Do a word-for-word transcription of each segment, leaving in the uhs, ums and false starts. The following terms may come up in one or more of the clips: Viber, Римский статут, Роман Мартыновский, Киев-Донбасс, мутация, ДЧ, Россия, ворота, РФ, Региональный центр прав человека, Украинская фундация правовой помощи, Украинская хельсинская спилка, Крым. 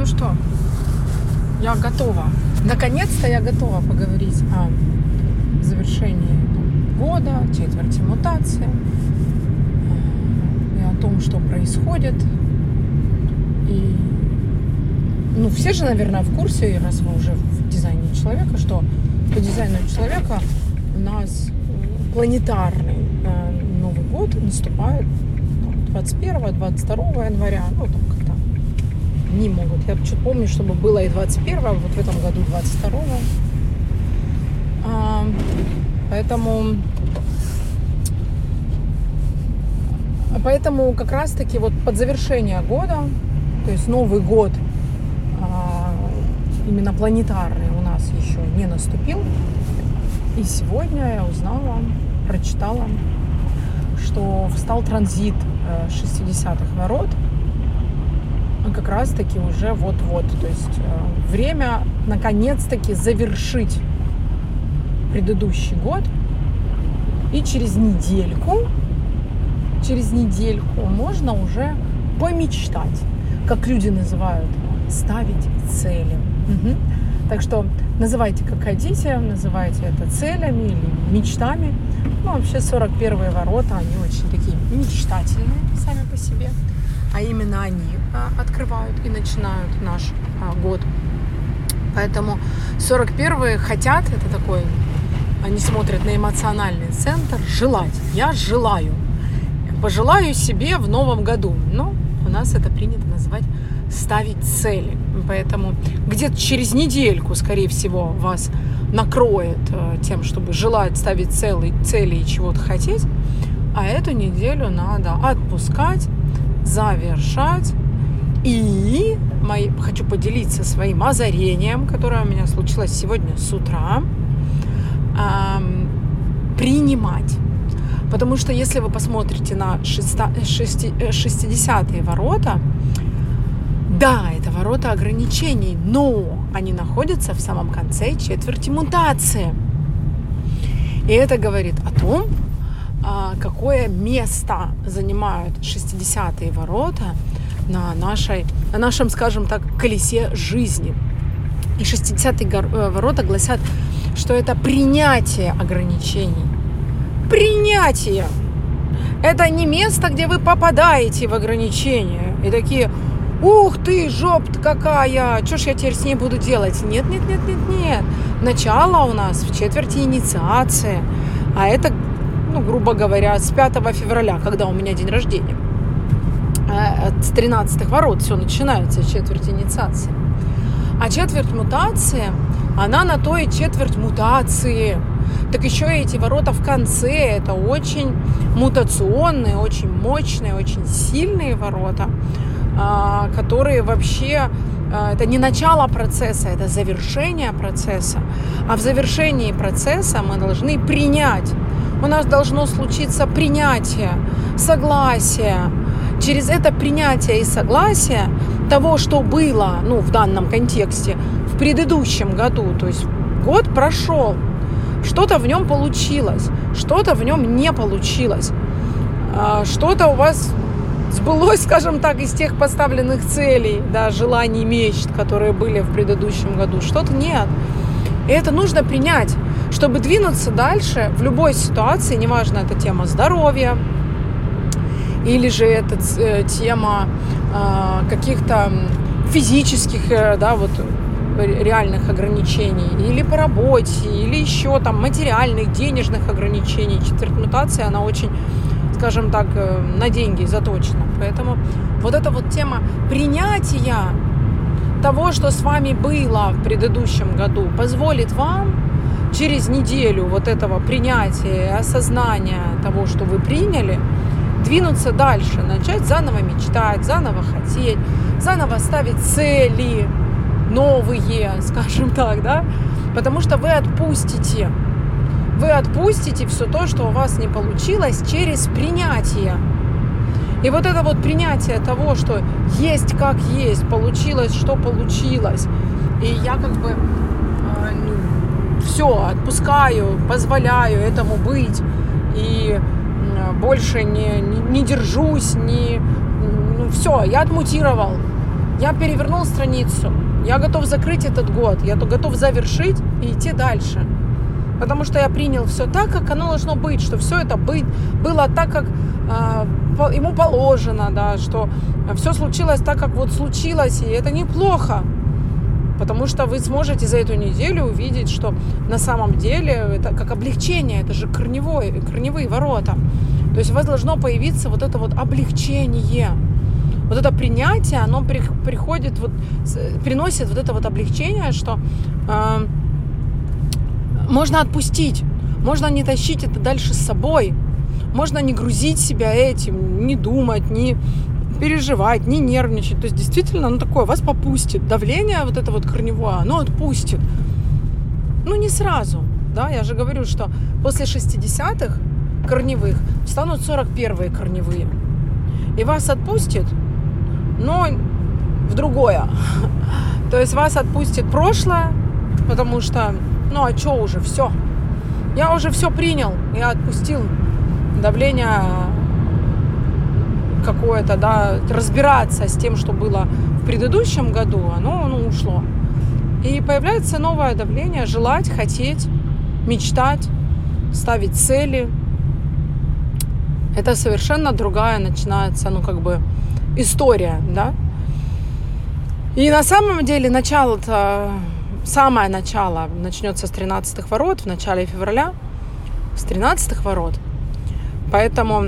Ну что, я готова. Наконец-то я готова поговорить о завершении года, четверти мутации, и о том, что происходит. И, ну, все же, наверное, в курсе, раз вы уже в дизайне человека, что по дизайну человека у нас планетарный Новый год наступает двадцать первого — двадцать второго января. Ну, там как-то дни могут. Я чуть помню, чтобы было и двадцать первого, а вот в этом году двадцать второго. А, поэтому... Поэтому как раз-таки вот под завершение года, то есть Новый год а, именно планетарный у нас еще не наступил. И сегодня я узнала, прочитала, что встал транзит шестидесятых ворот. Как раз-таки уже вот-вот. То есть время наконец-таки завершить предыдущий год. И через недельку, через недельку можно уже помечтать. Как люди называют, ставить цели. Угу. Так что называйте, как хотите, называйте это целями или мечтами. Ну, вообще сорок первые ворота, они очень такие мечтательные сами по себе. А именно они открывают и начинают наш год. Поэтому сорок первые хотят, это такой, они смотрят на эмоциональный центр, желать. Я желаю. Пожелаю себе в новом году. Но у нас это принято называть ставить цели. Поэтому где-то через недельку, скорее всего, вас накроет тем, чтобы желать ставить цели, цели и чего-то хотеть. А эту неделю надо отпускать, завершать. И мои, хочу поделиться своим озарением, которое у меня случилось сегодня с утра. Эм, принимать. Потому что если вы посмотрите на шестидесятые ворота, да, это ворота ограничений, но они находятся в самом конце четверти мутации. И это говорит о том, какое место занимают шестидесятые ворота на, нашей, на нашем, скажем так, колесе жизни. И шестидесятые ворота гласят, что это принятие ограничений. Принятие! Это не место, где вы попадаете в ограничения. И такие, ух ты, жопа какая, что ж я теперь с ней буду делать? Нет, нет, нет, нет, нет. Начало у нас в четверти инициации. А это... ну, грубо говоря, с пятого февраля, когда у меня день рождения. С тринадцатых ворот все начинается, четверть инициации. А четверть мутации, она на то и четверть мутации. Так еще и эти ворота в конце, это очень мутационные, очень мощные, очень сильные ворота, которые вообще... Это не начало процесса, это завершение процесса. А в завершении процесса мы должны принять. У нас должно случиться принятие, согласие. Через это принятие и согласие того, что было, ну, в данном контексте, в предыдущем году. То есть год прошел, что-то в нем получилось, что-то в нем не получилось. Что-то у вас сбылось, скажем так, из тех поставленных целей, да, желаний, мечт, которые были в предыдущем году. Что-то нет. И это нужно принять. Чтобы двинуться дальше в любой ситуации, неважно, это тема здоровья или же это тема э, каких-то физических, э, да, вот, реальных ограничений, или по работе, или еще там материальных, денежных ограничений. Четверть мутации, она очень, скажем так, э, на деньги заточена. Поэтому вот эта вот тема принятия того, что с вами было в предыдущем году, позволит вам через неделю вот этого принятия, осознания того, что вы приняли, двинуться дальше, начать заново мечтать, заново хотеть, заново ставить цели новые, скажем так, да, потому что вы отпустите, вы отпустите все то, что у вас не получилось, через принятие. И вот это вот принятие того, что есть как есть, получилось, что получилось, и я как бы... все, отпускаю, позволяю этому быть и больше не, не, не держусь, не, ну все, я отмутировал, Я перевернул страницу, я готов закрыть этот год, я готов завершить и идти дальше. Потому что я принял все так, как оно должно быть, что все это быть, было так, как э, ему положено, да, что все случилось так, как вот случилось, и это неплохо. Потому что вы сможете за эту неделю увидеть, что на самом деле это как облегчение, это же корневой, корневые ворота. То есть у вас должно появиться вот это вот облегчение. Вот это принятие, оно приходит, вот, приносит вот это вот облегчение, что э, можно отпустить, можно не тащить это дальше с собой, можно не грузить себя этим, не думать, не переживать, не нервничать. То есть действительно оно такое, вас попустит. Давление вот это вот корневое, оно отпустит. Ну не сразу, да, я же говорю, что после шестидесятых корневых станут сорок первые корневые. И вас отпустит, но в другое. То есть вас отпустит прошлое, потому что, ну а что уже, все. Я уже все принял, я отпустил давление какое-то, да, разбираться с тем, что было в предыдущем году, оно, оно ушло. И появляется новое давление, желать, хотеть, мечтать, ставить цели. Это совершенно другая начинается, ну, как бы, история, да. И на самом деле начало-то, самое начало начнется с тринадцатых ворот, в начале февраля, с тринадцатых ворот. Поэтому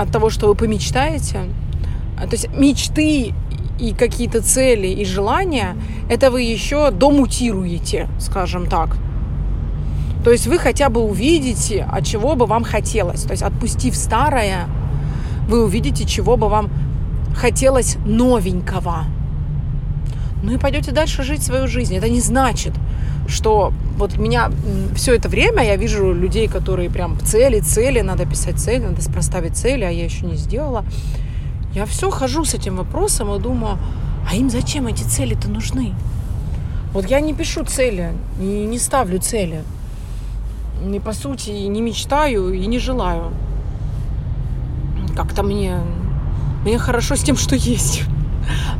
от того, что вы помечтаете, то есть мечты и какие-то цели и желания, это вы еще домутируете, скажем так. То есть вы хотя бы увидите, от чего бы вам хотелось. То есть отпустив старое, вы увидите, чего бы вам хотелось новенького. Ну и пойдете дальше жить свою жизнь. Это не значит, что вот меня все это время, я вижу людей, которые прям цели, цели, надо писать цели, надо проставить цели, а я еще не сделала. Я все хожу с этим вопросом и думаю, а им зачем эти цели-то нужны? Вот я не пишу цели, не, не ставлю цели. И, по сути, и не мечтаю, и не желаю. Как-то мне, мне хорошо с тем, что есть.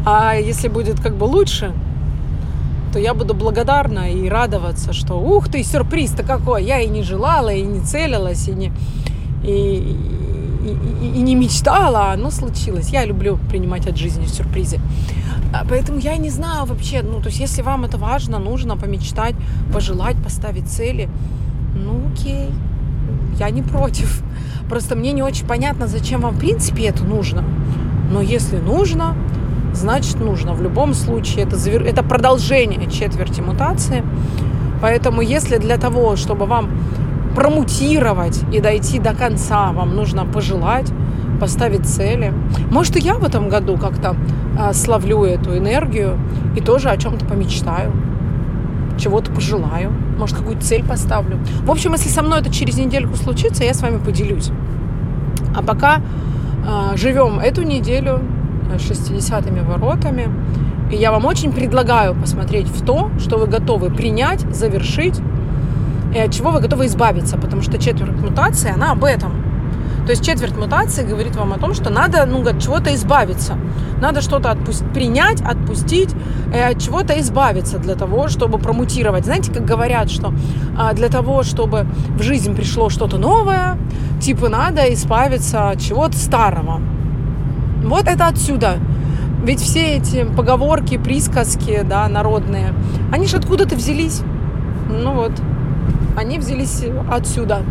А если будет как бы лучше, то я буду благодарна и радоваться, что ух ты, сюрприз-то какой! Я и не желала, и не целилась, и не, и, и, и, и не мечтала, но случилось. Я люблю принимать от жизни сюрпризы. Поэтому я не знаю вообще, ну, то есть если вам это важно, нужно помечтать, пожелать, поставить цели, ну окей, я не против. Просто мне не очень понятно, зачем вам в принципе это нужно. Но если нужно, значит нужно. В любом случае это, завер... это продолжение четверти мутации. Поэтому если для того, чтобы вам промутировать и дойти до конца, вам нужно пожелать, поставить цели. Может, и я в этом году как-то э, словлю эту энергию и тоже о чем-то помечтаю, чего-то пожелаю, может, какую-то цель поставлю. В общем, если со мной это через недельку случится, я с вами поделюсь. А пока э, живем эту неделю шестидесятыми воротами. И я вам очень предлагаю посмотреть в то, что вы готовы принять, завершить, и от чего вы готовы избавиться. Потому что четверть мутации, она об этом. То есть четверть мутации говорит вам о том, что надо, ну, от чего-то избавиться. Надо что-то отпу- принять, отпустить, и от чего-то избавиться для того, чтобы промутировать. Знаете, как говорят, что а, для того, чтобы в жизнь пришло что-то новое, типа надо избавиться от чего-то старого. Вот это отсюда. Ведь все эти поговорки, присказки, да, народные, они же откуда-то взялись. Ну вот, они взялись отсюда.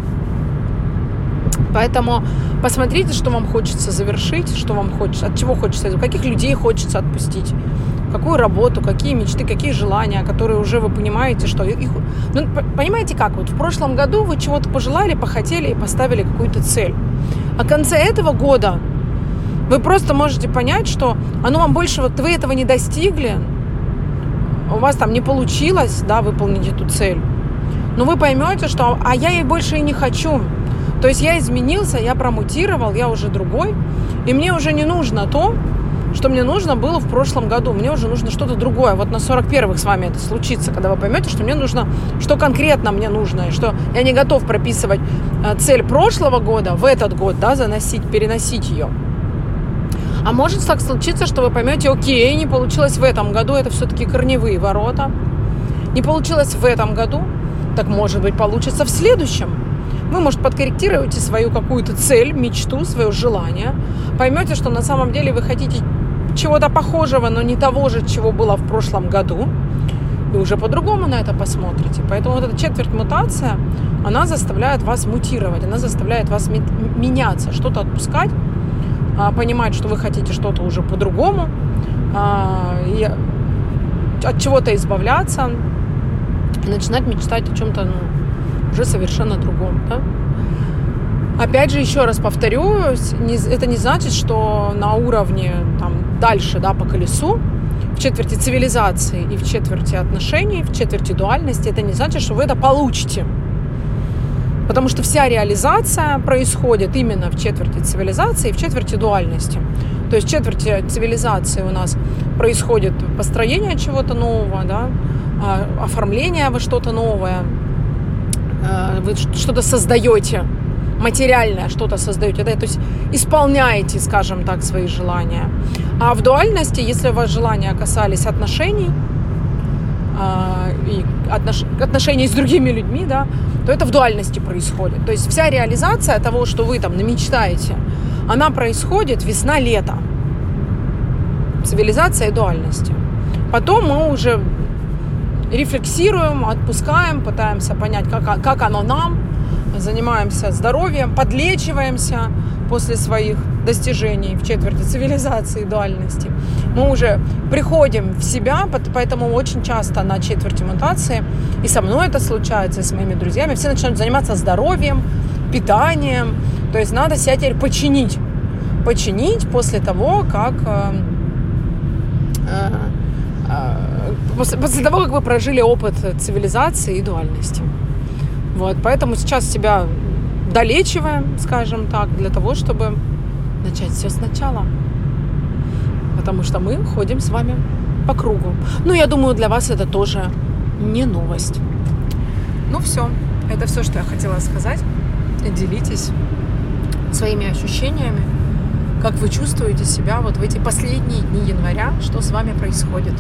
Поэтому посмотрите, что вам хочется завершить, что вам хочется, от чего хочется, каких людей хочется отпустить, какую работу, какие мечты, какие желания, которые уже вы понимаете, что их... Ну, понимаете как? Вот в прошлом году вы чего-то пожелали, похотели и поставили какую-то цель. А в конце этого года вы просто можете понять, что оно вам больше, вот вы этого не достигли, у вас там не получилось, да, выполнить эту цель, но вы поймете, что а я ей больше и не хочу. То есть я изменился, я промутировал, я уже другой, и мне уже не нужно то, что мне нужно было в прошлом году, мне уже нужно что-то другое. Вот на сорок первых с вами это случится, когда вы поймете, что мне нужно, что конкретно мне нужно, и что я не готов прописывать цель прошлого года в этот год, да, заносить, переносить ее. А может так случиться, что вы поймете, окей, не получилось в этом году, это все-таки корневые ворота. Не получилось в этом году, так может быть получится в следующем. Вы, может, подкорректируете свою какую-то цель, мечту, свое желание. Поймете, что на самом деле вы хотите чего-то похожего, но не того же, чего было в прошлом году. И уже по-другому на это посмотрите. Поэтому вот эта четверть мутация, она заставляет вас мутировать, она заставляет вас меняться, что-то отпускать, понимать, что вы хотите что-то уже по-другому, и от чего-то избавляться, и начинать мечтать о чем-то, ну, уже совершенно другом, да? Опять же, еще раз повторю, это не значит, что на уровне там, дальше, да, по колесу, в четверти цивилизации и в четверти отношений, в четверти дуальности, это не значит, что вы это получите. Потому что вся реализация происходит именно в четверти цивилизации и в четверти дуальности. То есть в четверти цивилизации у нас происходит построение чего-то нового, да, оформление во что-то новое, вы что-то создаете, материальное что-то создаете, да, то есть исполняете, скажем так, свои желания. А в дуальности, если у вас желания касались отношений, и отнош... отношений с другими людьми, да, то это в дуальности происходит. То есть вся реализация того, что вы там намечтаете, она происходит весна-лето. Цивилизация и дуальности. Потом мы уже рефлексируем, отпускаем, пытаемся понять, как, как оно нам, занимаемся здоровьем, подлечиваемся после своих достижений в четверти цивилизации и дуальности. Мы уже приходим в себя, поэтому очень часто на четверти мутации, и со мной это случается, и с моими друзьями, все начинают заниматься здоровьем, питанием. То есть надо себя теперь починить. Починить после того, как... После, после того, как вы прожили опыт цивилизации и дуальности. Вот, поэтому сейчас себя долечиваем, скажем так, для того, чтобы начать все сначала. Потому что мы ходим с вами по кругу. Ну, я думаю, для вас это тоже не новость. Ну, все. Это все, что я хотела сказать. Делитесь своими ощущениями, как вы чувствуете себя вот в эти последние дни января, что с вами происходит.